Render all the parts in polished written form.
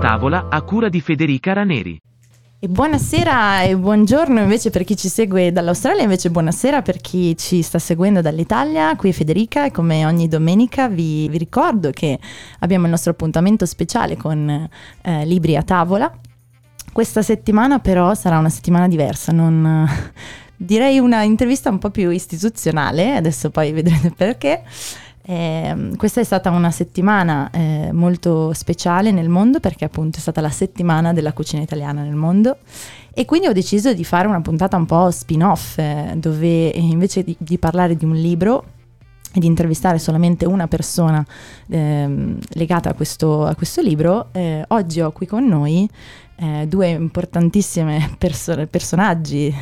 Tavola a cura di Federica Raneri. E buonasera e buongiorno invece per chi ci segue dall'Australia, invece buonasera per chi ci sta seguendo dall'Italia. Qui è Federica e come ogni domenica vi ricordo che abbiamo il nostro appuntamento speciale con Libri a Tavola. Questa settimana però sarà una settimana diversa, non direi una intervista un po' più istituzionale, adesso poi vedrete perché. Questa è stata una settimana molto speciale nel mondo, perché appunto è stata la settimana della cucina italiana nel mondo, e quindi ho deciso di fare una puntata un po' spin-off, dove invece di parlare di un libro e di intervistare solamente una persona legata a questo libro, oggi ho qui con noi due importantissime personaggi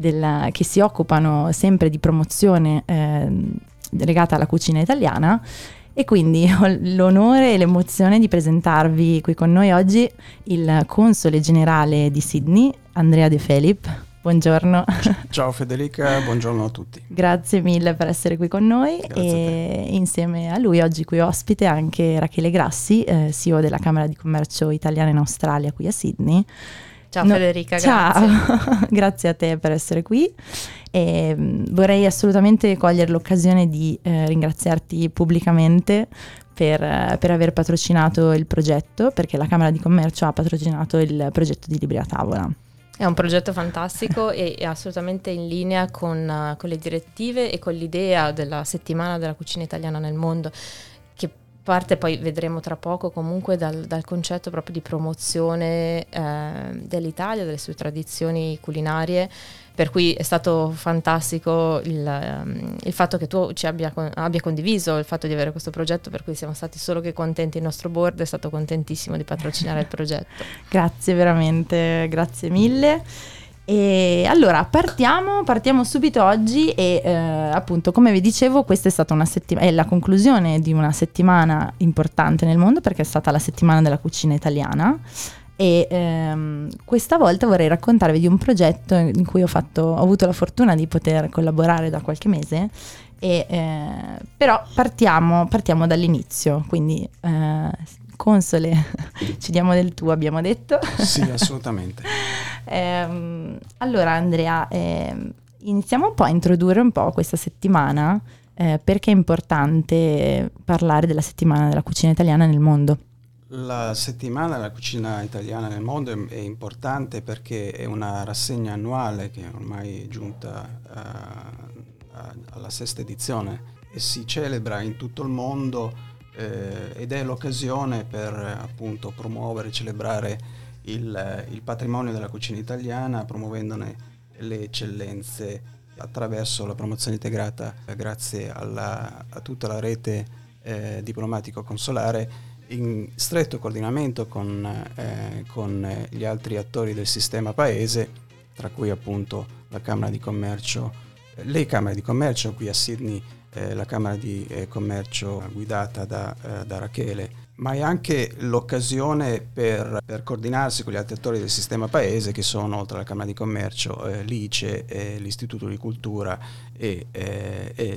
che si occupano sempre di promozione legata alla cucina italiana, e quindi ho l'onore e l'emozione di presentarvi qui con noi oggi il console generale di Sydney, Andrea De Felipe. Buongiorno. Ciao Federica, buongiorno a tutti. Grazie mille per essere qui con noi. Grazie. E insieme a lui oggi qui ospite anche Rachele Grassi, CEO della Camera di Commercio Italiana in Australia qui a Sydney. Ciao Federica, ciao. Grazie. Grazie a te per essere qui. E vorrei assolutamente cogliere l'occasione di ringraziarti pubblicamente per aver patrocinato il progetto, perché la Camera di Commercio ha patrocinato il progetto di Libri a Tavola. È un progetto fantastico e è assolutamente in linea con le direttive e con l'idea della settimana della cucina italiana nel mondo, parte poi vedremo tra poco comunque dal concetto proprio di promozione dell'Italia, delle sue tradizioni culinarie, per cui è stato fantastico il fatto che tu ci abbia condiviso il fatto di avere questo progetto, per cui siamo stati solo che contenti, il nostro board è stato contentissimo di patrocinare il progetto. Grazie veramente, grazie mille. E allora partiamo subito oggi e appunto, come vi dicevo, questa è stata è la conclusione di una settimana importante nel mondo, perché è stata la settimana della cucina italiana, e questa volta vorrei raccontarvi di un progetto in cui ho avuto la fortuna di poter collaborare da qualche mese, e però partiamo dall'inizio, quindi console, ci diamo del tu, abbiamo detto. Sì, assolutamente. Allora Andrea, iniziamo un po' a introdurre un po' questa settimana, perché è importante parlare della settimana della cucina italiana nel mondo. La settimana della cucina italiana nel mondo è importante perché è una rassegna annuale che è ormai giunta alla sesta edizione e si celebra in tutto il mondo, ed è l'occasione per appunto promuovere e celebrare il patrimonio della cucina italiana, promuovendone le eccellenze attraverso la promozione integrata grazie a tutta la rete diplomatico-consolare, in stretto coordinamento con gli altri attori del sistema paese, tra cui appunto la Camera di Commercio, le Camere di Commercio qui a Sydney, la Camera di Commercio guidata da Rachele, ma è anche l'occasione per coordinarsi con gli altri attori del sistema paese, che sono, oltre alla Camera di Commercio, l'ICE, l'Istituto di Cultura e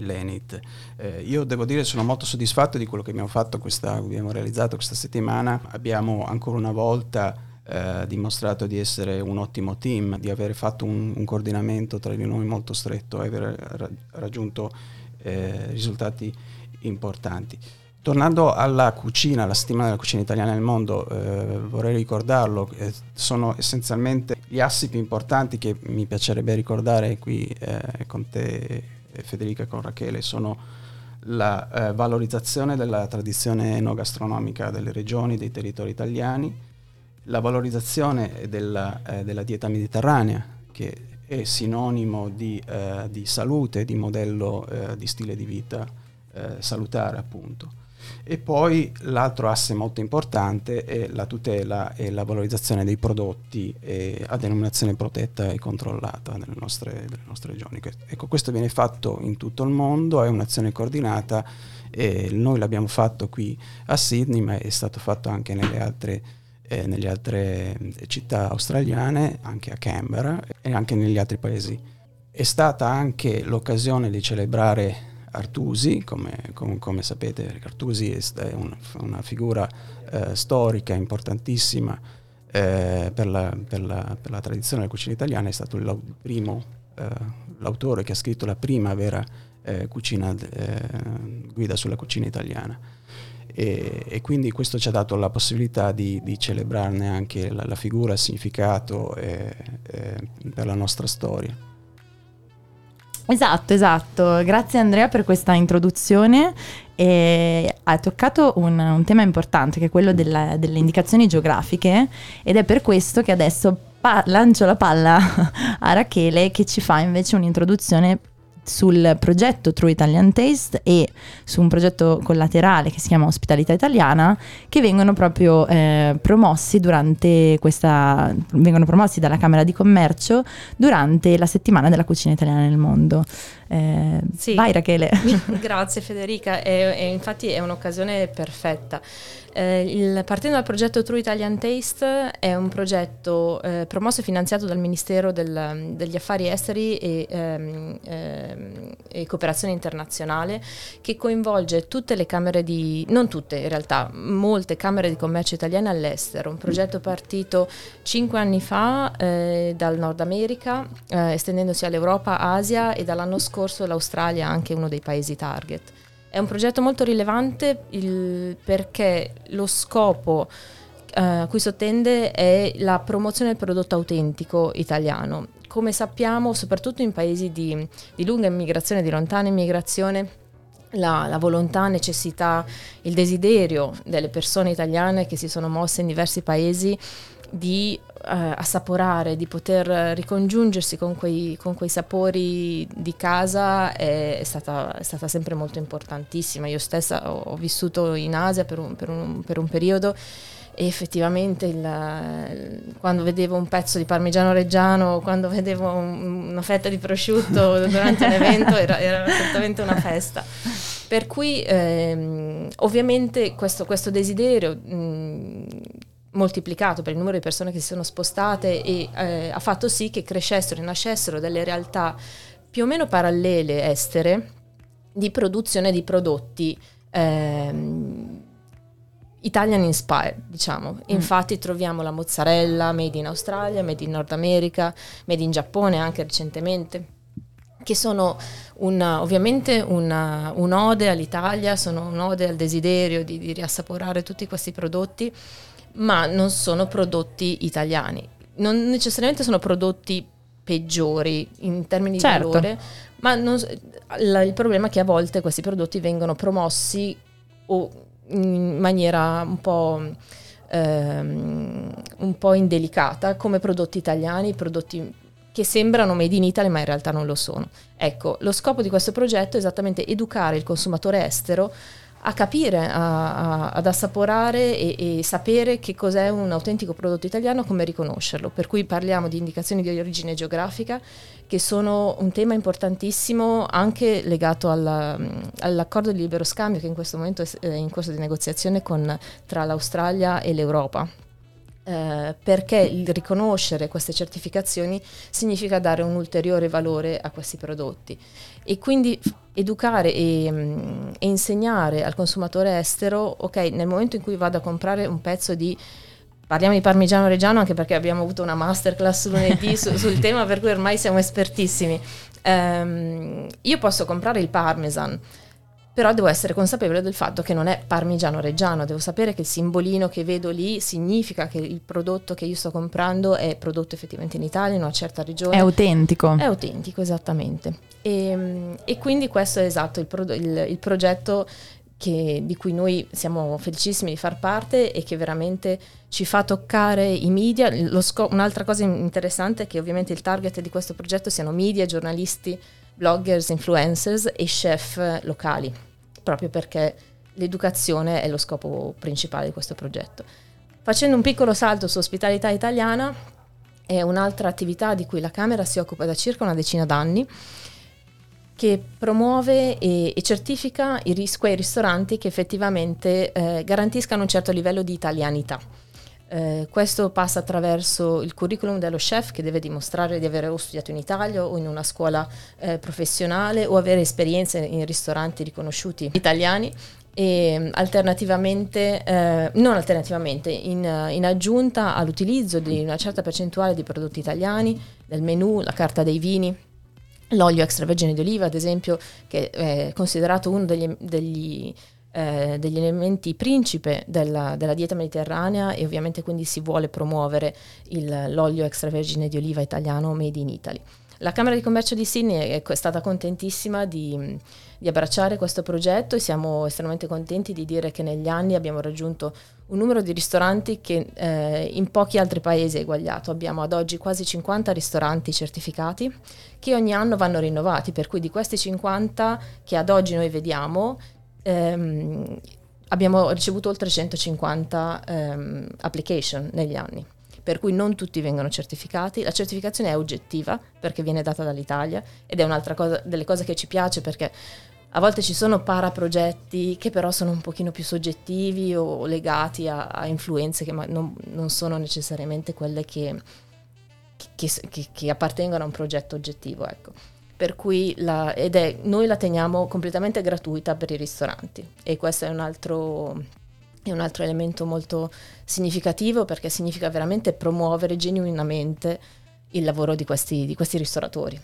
l'ENIT. Io devo dire sono molto soddisfatto di quello che abbiamo realizzato questa settimana. Abbiamo ancora una volta dimostrato di essere un ottimo team, di aver fatto un coordinamento tra di noi molto stretto e aver raggiunto risultati importanti. Tornando alla cucina, la settimana della cucina italiana nel mondo, vorrei ricordarlo, sono essenzialmente gli assi più importanti che mi piacerebbe ricordare qui con te Federica e con Rachele, sono la valorizzazione della tradizione enogastronomica delle regioni, dei territori italiani, la valorizzazione della dieta mediterranea, che è sinonimo di salute, di modello di stile di vita salutare appunto. E poi l'altro asse molto importante è la tutela e la valorizzazione dei prodotti a denominazione protetta e controllata delle nostre regioni. Ecco, questo viene fatto in tutto il mondo, è un'azione coordinata e noi l'abbiamo fatto qui a Sydney, ma è stato fatto anche nelle altre città australiane, anche a Canberra e anche negli altri paesi. È stata anche l'occasione di celebrare Artusi, come sapete, Artusi è una figura storica importantissima per la tradizione della cucina italiana, è stato l'autore che ha scritto la prima vera guida sulla cucina italiana. E quindi questo ci ha dato la possibilità di celebrarne anche la figura, il significato per la nostra storia. Esatto, grazie Andrea per questa introduzione. E ha toccato un tema importante, che è quello delle indicazioni geografiche, ed è per questo che adesso lancio la palla a Rachele, che ci fa invece un'introduzione sul progetto True Italian Taste e su un progetto collaterale che si chiama Ospitalità Italiana, che vengono proprio promossi promossi dalla Camera di Commercio durante la settimana della cucina italiana nel mondo. Sì. Vai Rachele. Grazie Federica, e infatti è un'occasione perfetta. Partendo dal progetto True Italian Taste, è un progetto promosso e finanziato dal Ministero degli Affari Esteri e Cooperazione Internazionale, che coinvolge tutte le camere non tutte in realtà, molte camere di commercio italiane all'estero. Un progetto partito 5 anni fa dal Nord America, estendendosi all'Europa, Asia e dall'anno scorso l'Australia, anche uno dei paesi target. È un progetto molto rilevante perché lo scopo a cui sottende è la promozione del prodotto autentico italiano. Come sappiamo, soprattutto in paesi di lunga immigrazione, di lontana immigrazione, la volontà, necessità, il desiderio delle persone italiane che si sono mosse in diversi paesi di assaporare, di poter ricongiungersi con quei sapori di casa è stata sempre molto importantissima. Io stessa ho vissuto in Asia per un periodo, e effettivamente quando vedevo un pezzo di parmigiano reggiano, quando vedevo una fetta di prosciutto durante l'evento era assolutamente una festa. Per cui ovviamente questo desiderio moltiplicato per il numero di persone che si sono spostate e ha fatto sì che crescessero e nascessero delle realtà più o meno parallele estere di produzione di prodotti Italian inspired, diciamo. Infatti troviamo la mozzarella made in Australia, made in Nord America, made in Giappone anche recentemente, che sono un'ode all'Italia, sono un'ode al desiderio di riassaporare tutti questi prodotti, ma non sono prodotti italiani. Non necessariamente sono prodotti peggiori in termini di valore, ma il problema è che a volte questi prodotti vengono promossi o in maniera un po' indelicata come prodotti italiani, prodotti che sembrano made in Italy ma in realtà non lo sono. Ecco, lo scopo di questo progetto è esattamente educare il consumatore estero a capire, ad assaporare e sapere che cos'è un autentico prodotto italiano, come riconoscerlo. Per cui parliamo di indicazioni di origine geografica, che sono un tema importantissimo anche legato all'accordo di libero scambio che in questo momento è in corso di negoziazione tra l'Australia e l'Europa. Perché il riconoscere queste certificazioni significa dare un ulteriore valore a questi prodotti, e quindi educare e insegnare al consumatore estero, ok, nel momento in cui vado a comprare un pezzo parliamo di parmigiano reggiano, anche perché abbiamo avuto una masterclass lunedì sul tema, per cui ormai siamo espertissimi. Io posso comprare il parmesan, però devo essere consapevole del fatto che non è parmigiano reggiano, devo sapere che il simbolino che vedo lì significa che il prodotto che io sto comprando è prodotto effettivamente in Italia, in una certa regione. È autentico. È autentico, esattamente. E quindi questo è esatto il progetto di cui noi siamo felicissimi di far parte e che veramente ci fa toccare i media. Un'altra cosa interessante è che ovviamente il target di questo progetto siano media, giornalisti, bloggers, influencers e chef locali, proprio perché l'educazione è lo scopo principale di questo progetto. Facendo un piccolo salto su Ospitalità Italiana, è un'altra attività di cui la Camera si occupa da circa 10 anni, che promuove e certifica quei ristoranti che effettivamente garantiscano un certo livello di italianità. Questo passa attraverso il curriculum dello chef, che deve dimostrare di avere o studiato in Italia o in una scuola professionale, o avere esperienze in ristoranti riconosciuti italiani, e in aggiunta all'utilizzo di una certa percentuale di prodotti italiani, del menù, la carta dei vini, l'olio extravergine d'oliva ad esempio, che è considerato uno degli elementi principe della dieta mediterranea, e ovviamente quindi si vuole promuovere l'olio extravergine di oliva italiano made in Italy. La Camera di Commercio di Sydney è stata contentissima di abbracciare questo progetto, e siamo estremamente contenti di dire che negli anni abbiamo raggiunto un numero di ristoranti che in pochi altri paesi è eguagliato. Abbiamo ad oggi quasi 50 ristoranti certificati, che ogni anno vanno rinnovati, per cui di questi 50 che ad oggi noi vediamo abbiamo ricevuto oltre 150 application negli anni, per cui non tutti vengono certificati. La certificazione è oggettiva perché viene data dall'Italia, ed è un'altra cosa, delle cose che ci piace, perché a volte ci sono paraprogetti che però sono un pochino più soggettivi o legati a influenze che non sono necessariamente quelle che appartengono a un progetto oggettivo, ecco. Per cui noi la teniamo completamente gratuita per i ristoranti, e questo è un altro elemento molto significativo, perché significa veramente promuovere genuinamente il lavoro di questi ristoratori.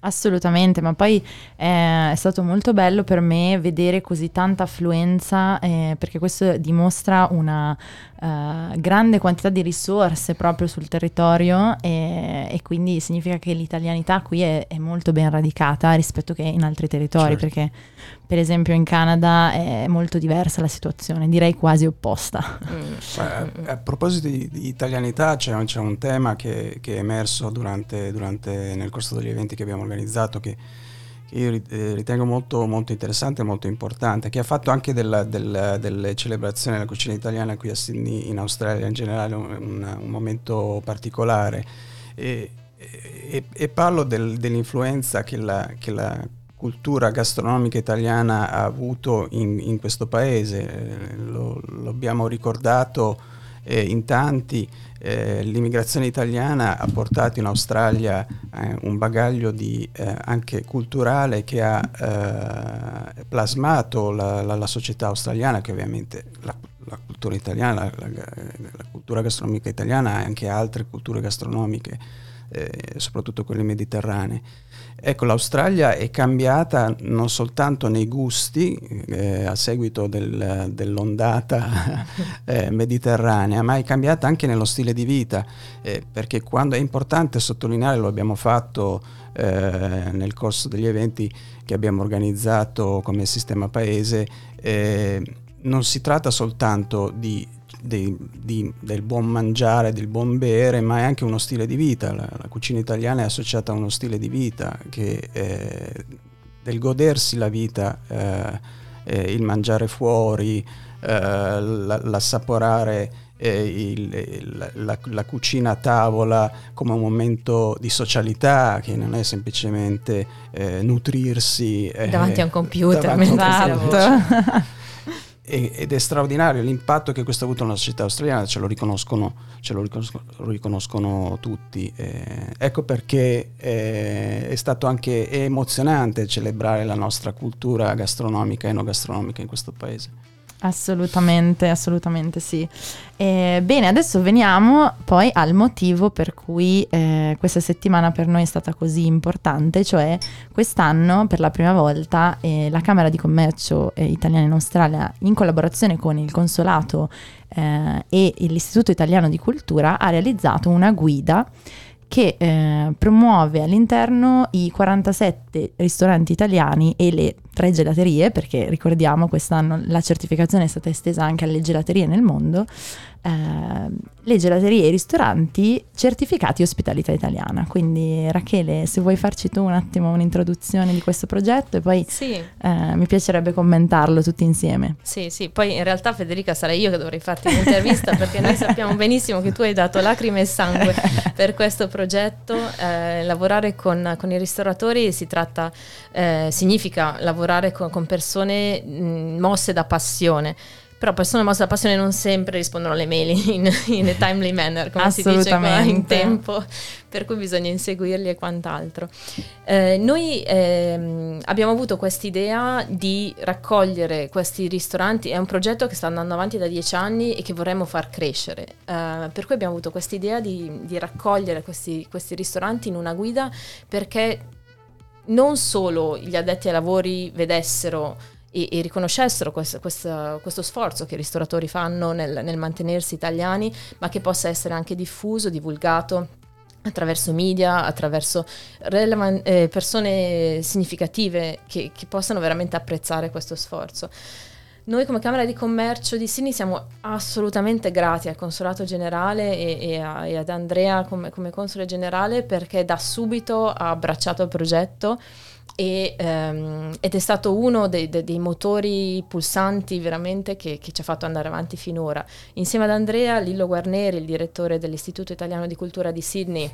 Assolutamente, ma poi è stato molto bello per me vedere così tanta affluenza, perché questo dimostra una grande quantità di risorse proprio sul territorio, e quindi significa che l'italianità qui è molto ben radicata rispetto che in altri territori, certo. Perché per esempio in Canada è molto diversa la situazione, direi quasi opposta. A proposito di italianità, c'è un tema che è emerso durante nel corso degli eventi che abbiamo organizzato, che io ritengo molto, molto interessante e molto importante, che ha fatto anche delle celebrazioni della cucina italiana qui a Sydney, in Australia in generale, un momento particolare, e parlo dell'influenza che la cultura gastronomica italiana ha avuto in questo paese. Lo abbiamo ricordato in tanti. L'immigrazione italiana ha portato in Australia un bagaglio anche culturale che ha plasmato la società australiana, che ovviamente la cultura italiana, la cultura gastronomica italiana e anche altre culture gastronomiche, soprattutto quelle mediterranee. Ecco, l'Australia è cambiata non soltanto nei gusti a seguito dell'ondata mediterranea, ma è cambiata anche nello stile di vita, perché quando è importante sottolineare, lo abbiamo fatto nel corso degli eventi che abbiamo organizzato come sistema paese, non si tratta soltanto del buon mangiare, del buon bere, ma è anche uno stile di vita. La cucina italiana è associata a uno stile di vita, che del godersi la vita, il mangiare fuori, l'assaporare la cucina a tavola come un momento di socialità, che non è semplicemente nutrirsi davanti a un computer. Ed è straordinario l'impatto che questo ha avuto nella società australiana, ce lo riconoscono tutti. Ecco perché è stato anche emozionante celebrare la nostra cultura gastronomica e enogastronomica in questo paese. Assolutamente, assolutamente sì. Bene, adesso veniamo poi al motivo per cui questa settimana per noi è stata così importante, cioè quest'anno per la prima volta la Camera di Commercio Italiana in Australia, in collaborazione con il Consolato e l'Istituto Italiano di Cultura, ha realizzato una guida che promuove all'interno i 47 ristoranti italiani e le 3 gelaterie, perché ricordiamo quest'anno la certificazione è stata estesa anche alle gelaterie nel mondo, le gelaterie e i ristoranti certificati ospitalità italiana. Quindi Rachele, se vuoi farci tu un attimo un'introduzione di questo progetto, e poi sì. Mi piacerebbe commentarlo tutti insieme. Sì, poi in realtà Federica sarei io che dovrei farti un'intervista perché noi sappiamo benissimo che tu hai dato lacrime e sangue per questo progetto. Lavorare con i ristoratori significa lavorare con persone mosse da passione, Però persone mosse da passione non sempre rispondono alle mail in a timely manner, come si dice qua, in tempo, per cui bisogna inseguirli e quant'altro. Noi abbiamo avuto quest'idea di raccogliere questi ristoranti, è un progetto che sta andando avanti da 10 anni e che vorremmo far crescere, per cui abbiamo avuto quest'idea di raccogliere questi ristoranti in una guida, perché non solo gli addetti ai lavori vedessero e riconoscessero questo sforzo che i ristoratori fanno nel mantenersi italiani, ma che possa essere anche diffuso, divulgato attraverso media, attraverso persone significative che possano veramente apprezzare questo sforzo. Noi come Camera di Commercio di Sydney siamo assolutamente grati al Consolato Generale e ad Andrea come Console Generale, perché da subito ha abbracciato il progetto ed è stato uno dei motori pulsanti veramente che ci ha fatto andare avanti finora. Insieme ad Andrea, Lillo Guarneri, il direttore dell'Istituto Italiano di Cultura di Sydney,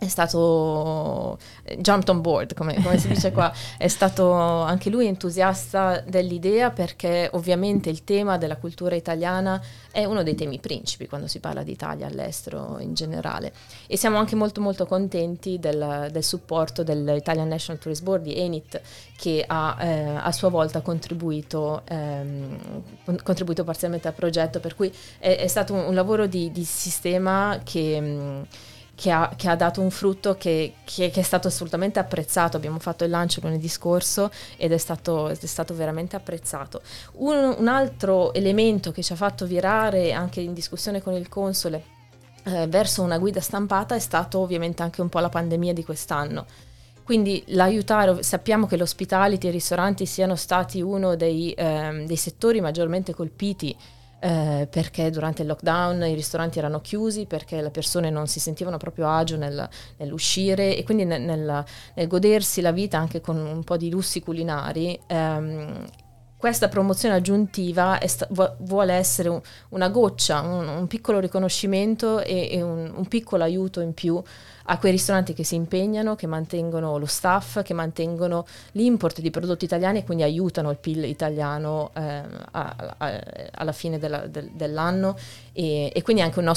è stato jumped on board, come si dice qua, è stato anche lui entusiasta dell'idea, perché ovviamente il tema della cultura italiana è uno dei temi principi quando si parla di Italia all'estero in generale, e siamo anche molto molto contenti del supporto dell'Italian National Tourist Board di ENIT, che ha a sua volta contribuito parzialmente al progetto, per cui è stato un lavoro di sistema che ha dato un frutto che è stato assolutamente apprezzato. Abbiamo fatto il lancio lunedì scorso ed è stato veramente apprezzato. Un altro elemento che ci ha fatto virare anche in discussione con il console verso una guida stampata è stato ovviamente anche un po' la pandemia di quest'anno. Quindi l'aiutare, sappiamo che l'hospitality e i ristoranti siano stati uno dei settori maggiormente colpiti, perché durante il lockdown i ristoranti erano chiusi, perché le persone non si sentivano proprio a agio nell'uscire e quindi nel godersi la vita anche con un po' di lussi culinari. Questa promozione aggiuntiva vuole essere una goccia, un piccolo riconoscimento e un piccolo aiuto in più a quei ristoranti che si impegnano, che mantengono lo staff, che mantengono l'import di prodotti italiani e quindi aiutano il PIL italiano alla fine dell'anno, e quindi anche un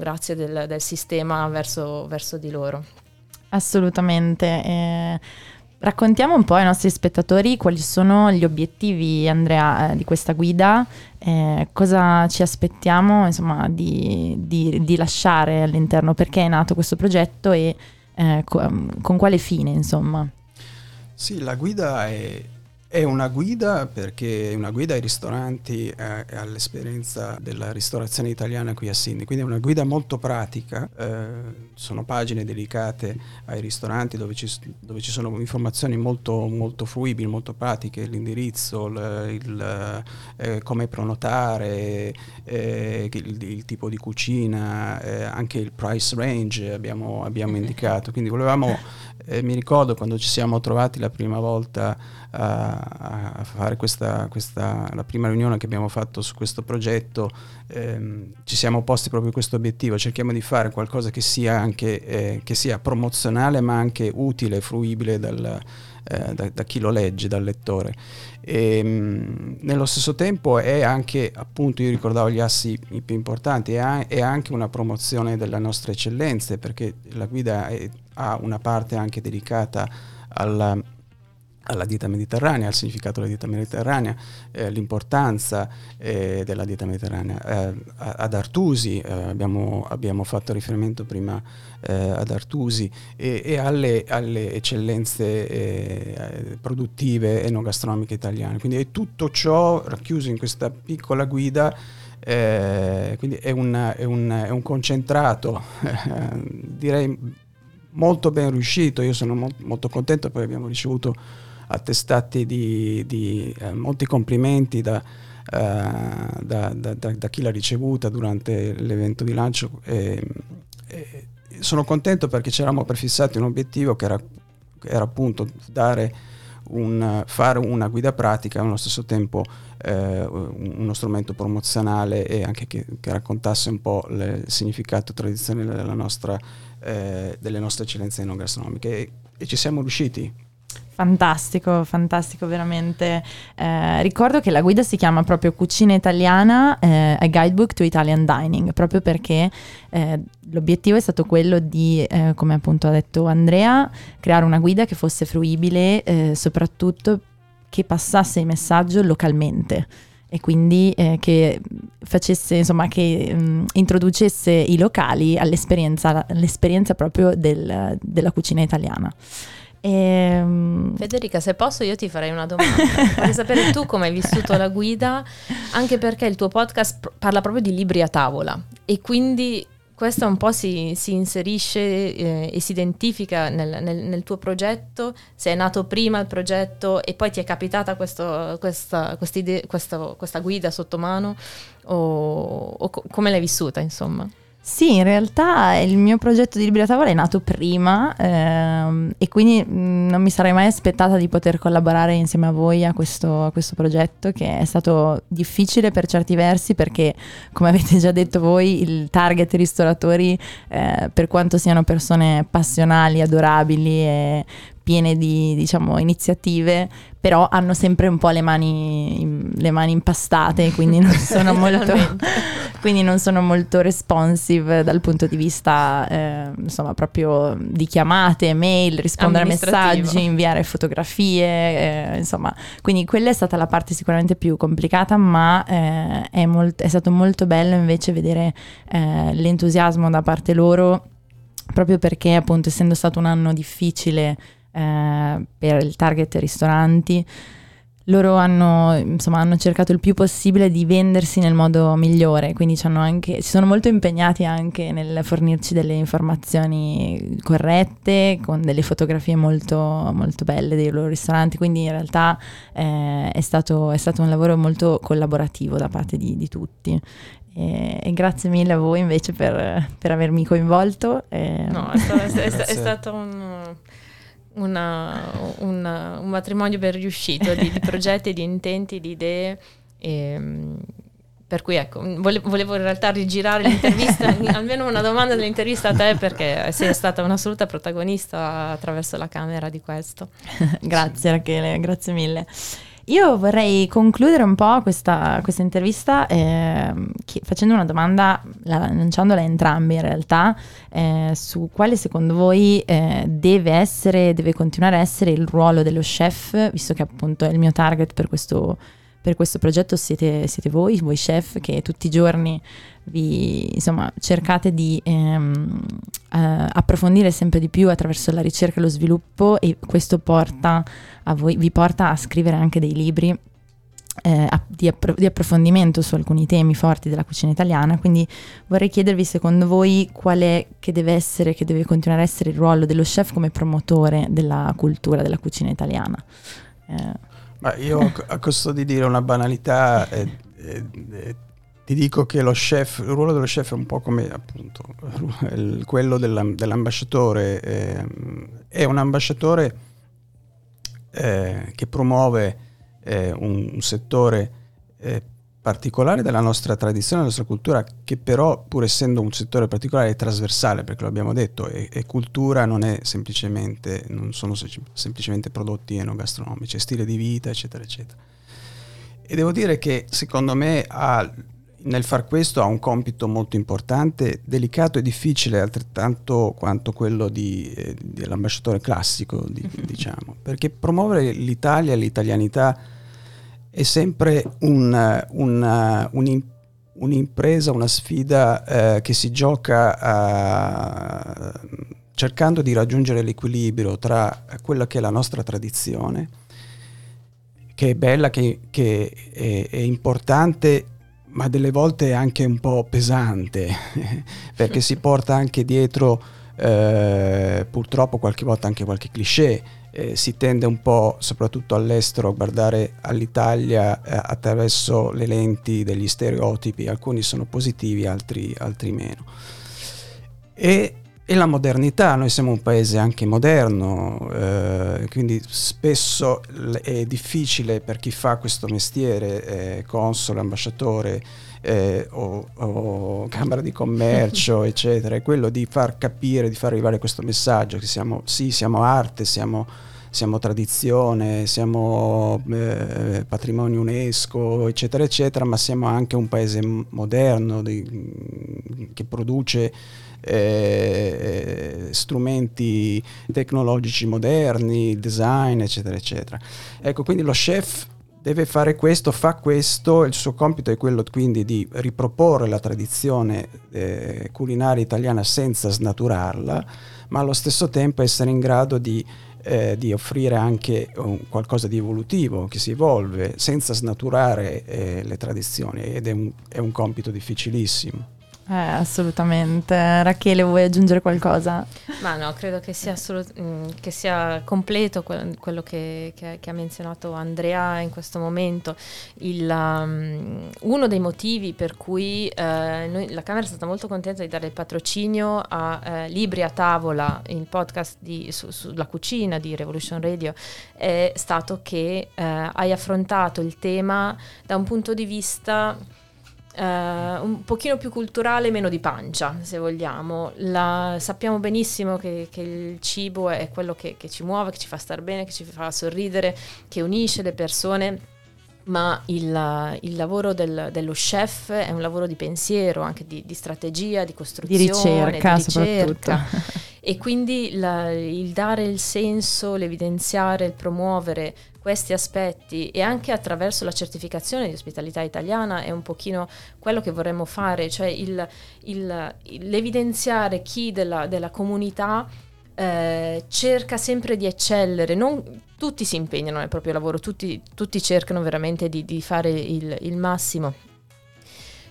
grazie del sistema verso di loro. Assolutamente. Raccontiamo un po' ai nostri spettatori quali sono gli obiettivi, Andrea, di questa guida, cosa ci aspettiamo insomma di lasciare all'interno, perché è nato questo progetto e con quale fine insomma. Sì, la guida è una guida perché è una guida ai ristoranti, all'esperienza della ristorazione italiana qui a Sydney, quindi è una guida molto pratica, sono pagine dedicate ai ristoranti dove ci sono informazioni molto, molto fruibili, molto pratiche, l'indirizzo, come prenotare, il tipo di cucina, anche il price range abbiamo indicato, quindi volevamo, mi ricordo quando ci siamo trovati la prima volta a fare questa la prima riunione che abbiamo fatto su questo progetto, ci siamo posti proprio questo obiettivo: cerchiamo di fare qualcosa che sia promozionale ma anche utile e fruibile da chi lo legge, dal lettore, e nello stesso tempo è anche, appunto, io ricordavo gli assi più importanti, è anche una promozione delle nostre eccellenze, perché la guida ha una parte anche dedicata alla dieta mediterranea, al significato della dieta mediterranea, l'importanza della dieta mediterranea. Ad Artusi, abbiamo fatto riferimento prima ad Artusi, e alle eccellenze produttive enogastronomiche italiane. Quindi è tutto ciò racchiuso in questa piccola guida. Quindi è un concentrato, direi molto ben riuscito. Io sono molto contento, poi abbiamo ricevuto attestati di molti complimenti da chi l'ha ricevuta durante l'evento di lancio, e sono contento perché ci eravamo prefissati un obiettivo che era appunto fare una guida pratica e allo stesso tempo uno strumento promozionale, e anche che raccontasse un po' il significato tradizionale delle nostre eccellenze enogastronomiche, e ci siamo riusciti. Fantastico, fantastico veramente. Ricordo che la guida si chiama proprio Cucina Italiana, a Guidebook to Italian Dining, proprio perché l'obiettivo è stato quello di, come appunto ha detto Andrea, creare una guida che fosse fruibile, soprattutto che passasse il messaggio localmente. E quindi che facesse, insomma, che introducesse i locali all'esperienza proprio della cucina italiana. Federica, se posso io ti farei una domanda. Vorrei sapere tu come hai vissuto la guida, anche perché il tuo podcast parla proprio di libri a tavola e quindi questo un po' si inserisce e si identifica nel tuo progetto. Se è nato prima il progetto e poi ti è capitata questa guida sotto mano, o come l'hai vissuta, insomma? Sì, in realtà il mio progetto di Libri a Tavola è nato prima e quindi non mi sarei mai aspettata di poter collaborare insieme a voi a questo progetto, che è stato difficile per certi versi perché, come avete già detto voi, il target ristoratori, per quanto siano persone passionali, adorabili e piene di, diciamo, iniziative, però hanno sempre un po' le mani impastate, quindi non sono molto responsive dal punto di vista insomma, proprio di chiamate, mail, rispondere a messaggi, inviare fotografie, insomma, quindi quella è stata la parte sicuramente più complicata, ma è stato molto bello invece vedere l'entusiasmo da parte loro, proprio perché appunto essendo stato un anno difficile per il target ristoranti, loro hanno cercato il più possibile di vendersi nel modo migliore, quindi si sono molto impegnati anche nel fornirci delle informazioni corrette, con delle fotografie molto, molto belle dei loro ristoranti, quindi in realtà è stato un lavoro molto collaborativo da parte di tutti. E grazie mille a voi invece per avermi coinvolto. No, è stato un matrimonio ben riuscito di progetti, di intenti, di idee, per cui ecco, volevo in realtà rigirare l'intervista, almeno una domanda dell'intervista a te, perché sei stata un'assoluta protagonista attraverso la camera di questo. Grazie Rachele, grazie mille. Io vorrei concludere un po' questa intervista facendo una domanda, lanciandola a entrambi in realtà, su quale secondo voi deve continuare a essere il ruolo dello chef, visto che appunto è il mio target per questo progetto. Siete voi chef, che tutti i giorni vi, insomma, cercate di approfondire sempre di più attraverso la ricerca e lo sviluppo, e questo vi porta a scrivere anche dei libri di approfondimento su alcuni temi forti della cucina italiana. Quindi vorrei chiedervi, secondo voi, qual è che deve continuare a essere il ruolo dello chef come promotore della cultura della cucina italiana? Ma io, a costo di dire una banalità, ti dico che il ruolo dello chef è un po' come appunto quello dell'ambasciatore. È un ambasciatore che promuove un settore particolare della nostra tradizione, della nostra cultura, che però, pur essendo un settore particolare, è trasversale, perché lo abbiamo detto, e cultura non sono semplicemente prodotti enogastronomici, è stile di vita, eccetera, eccetera. E devo dire che secondo me nel far questo ha un compito molto importante, delicato e difficile, altrettanto quanto quello dell'ambasciatore classico, diciamo, perché promuovere l'Italia e l'italianità è sempre un'impresa, una sfida che si gioca cercando di raggiungere l'equilibrio tra quella che è la nostra tradizione, che è bella, che è importante, ma delle volte è anche un po' pesante, perché si porta anche dietro purtroppo qualche volta anche qualche cliché. Si tende un po', soprattutto all'estero, a guardare all'Italia attraverso le lenti degli stereotipi, alcuni sono positivi, altri meno. E la modernità, noi siamo un paese anche moderno, quindi spesso è difficile per chi fa questo mestiere, console, ambasciatore o Camera di Commercio, eccetera, è quello di far capire, di far arrivare questo messaggio che siamo arte, siamo siamo tradizione, siamo patrimonio UNESCO, eccetera, eccetera, ma siamo anche un paese moderno che produce strumenti tecnologici moderni, design, eccetera, eccetera. Ecco, quindi lo chef deve fare questo, fa questo, il suo compito è quello quindi di riproporre la tradizione culinaria italiana senza snaturarla, ma allo stesso tempo essere in grado di offrire anche qualcosa di evolutivo, che si evolve, senza snaturare le tradizioni, ed è un compito difficilissimo. Assolutamente. Rachele, vuoi aggiungere qualcosa? Ma no, credo che sia, che sia completo quello che ha menzionato Andrea in questo momento. Uno dei motivi per cui noi, la Camera è stata molto contenta di dare il patrocinio a Libri a Tavola, il podcast sulla cucina di Revolution Radio, è stato che hai affrontato il tema da un punto di vista un pochino più culturale, meno di pancia, se vogliamo. Sappiamo benissimo che il cibo è quello che ci muove, che ci fa star bene, che ci fa sorridere, che unisce le persone, ma il lavoro dello chef è un lavoro di pensiero, anche di strategia, di costruzione, di ricerca. Soprattutto. E quindi il dare il senso, l'evidenziare, il promuovere questi aspetti, e anche attraverso la certificazione di ospitalità italiana, è un pochino quello che vorremmo fare, cioè l'evidenziare chi della comunità cerca sempre di eccellere. Non tutti si impegnano nel proprio lavoro, tutti cercano veramente di fare il massimo.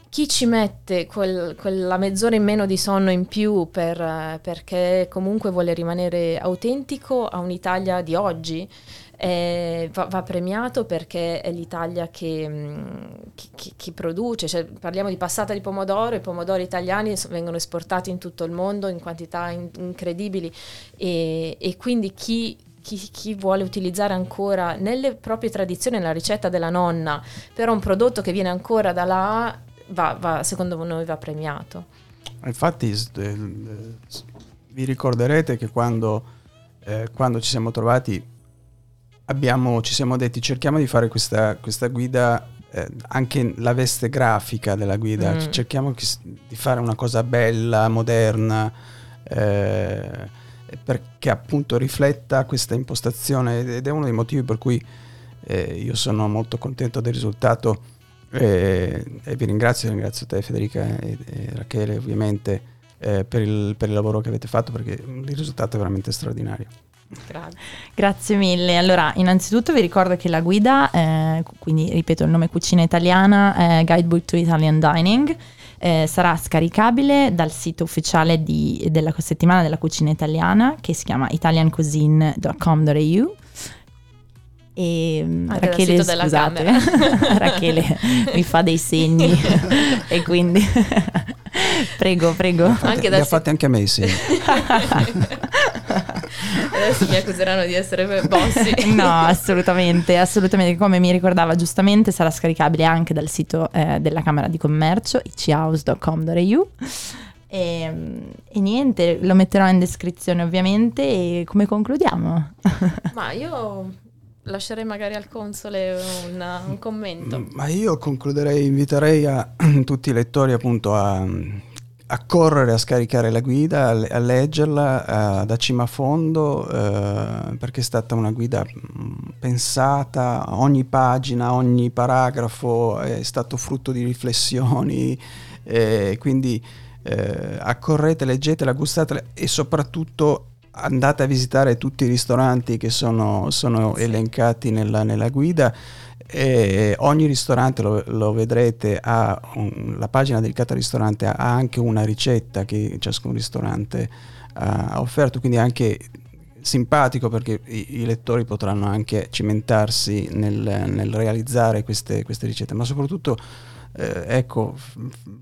Chi ci mette quella mezz'ora in meno di sonno in più perché comunque vuole rimanere autentico a un'Italia di oggi, va premiato, perché è l'Italia che produce, cioè, parliamo di passata di pomodoro, i pomodori italiani vengono esportati in tutto il mondo in quantità incredibili, e quindi chi vuole utilizzare ancora nelle proprie tradizioni la ricetta della nonna, però un prodotto che viene ancora da là, secondo noi va premiato. Infatti vi ricorderete che quando ci siamo trovati ci siamo detti: cerchiamo di fare questa guida, anche la veste grafica della guida, cerchiamo di fare una cosa bella, moderna, perché appunto rifletta questa impostazione, ed è uno dei motivi per cui io sono molto contento del risultato, e vi ringrazio te, Federica, e Rachele ovviamente, per il lavoro che avete fatto, perché il risultato è veramente straordinario. Grazie mille. Allora, innanzitutto vi ricordo che la guida, quindi ripeto il nome, Cucina Italiana, Guidebook to Italian Dining, sarà scaricabile dal sito ufficiale della settimana della cucina italiana, che si chiama italiancuisine.com.au, e anche Rachele, scusate, Rachele mi fa dei segni e quindi prego fate anche a me i segni. Adesso mi accuseranno di essere bossi. No, assolutamente, come mi ricordava giustamente, sarà scaricabile anche dal sito della Camera di Commercio, ichouse.com.au, e niente, lo metterò in descrizione ovviamente. E come concludiamo? Ma io lascerei magari al console un commento. Ma io concluderei, inviterei a tutti i lettori appunto a correre a scaricare la guida, a leggerla da cima a fondo, perché è stata una guida pensata, ogni pagina, ogni paragrafo è stato frutto di riflessioni, quindi accorrete, leggetela, gustatela, e soprattutto andate a visitare tutti i ristoranti che sono elencati nella guida. E ogni ristorante, lo vedrete, la pagina dedicata al ristorante ha anche una ricetta che ciascun ristorante ha offerto, quindi è anche simpatico perché i lettori potranno anche cimentarsi nel realizzare queste ricette, ma soprattutto ecco,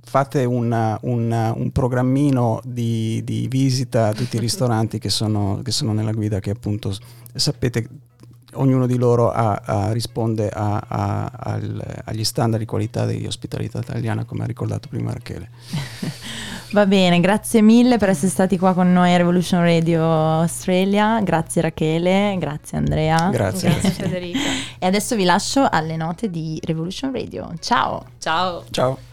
fate un programmino di visita a tutti i ristoranti che sono nella guida, che appunto sapete ognuno di loro risponde agli standard di qualità di ospitalità italiana, come ha ricordato prima Rachele. Va bene, grazie mille per essere stati qua con noi a Revolution Radio Australia. Grazie Rachele, grazie Andrea. Grazie Federica. E adesso vi lascio alle note di Revolution Radio. Ciao. Ciao. Ciao.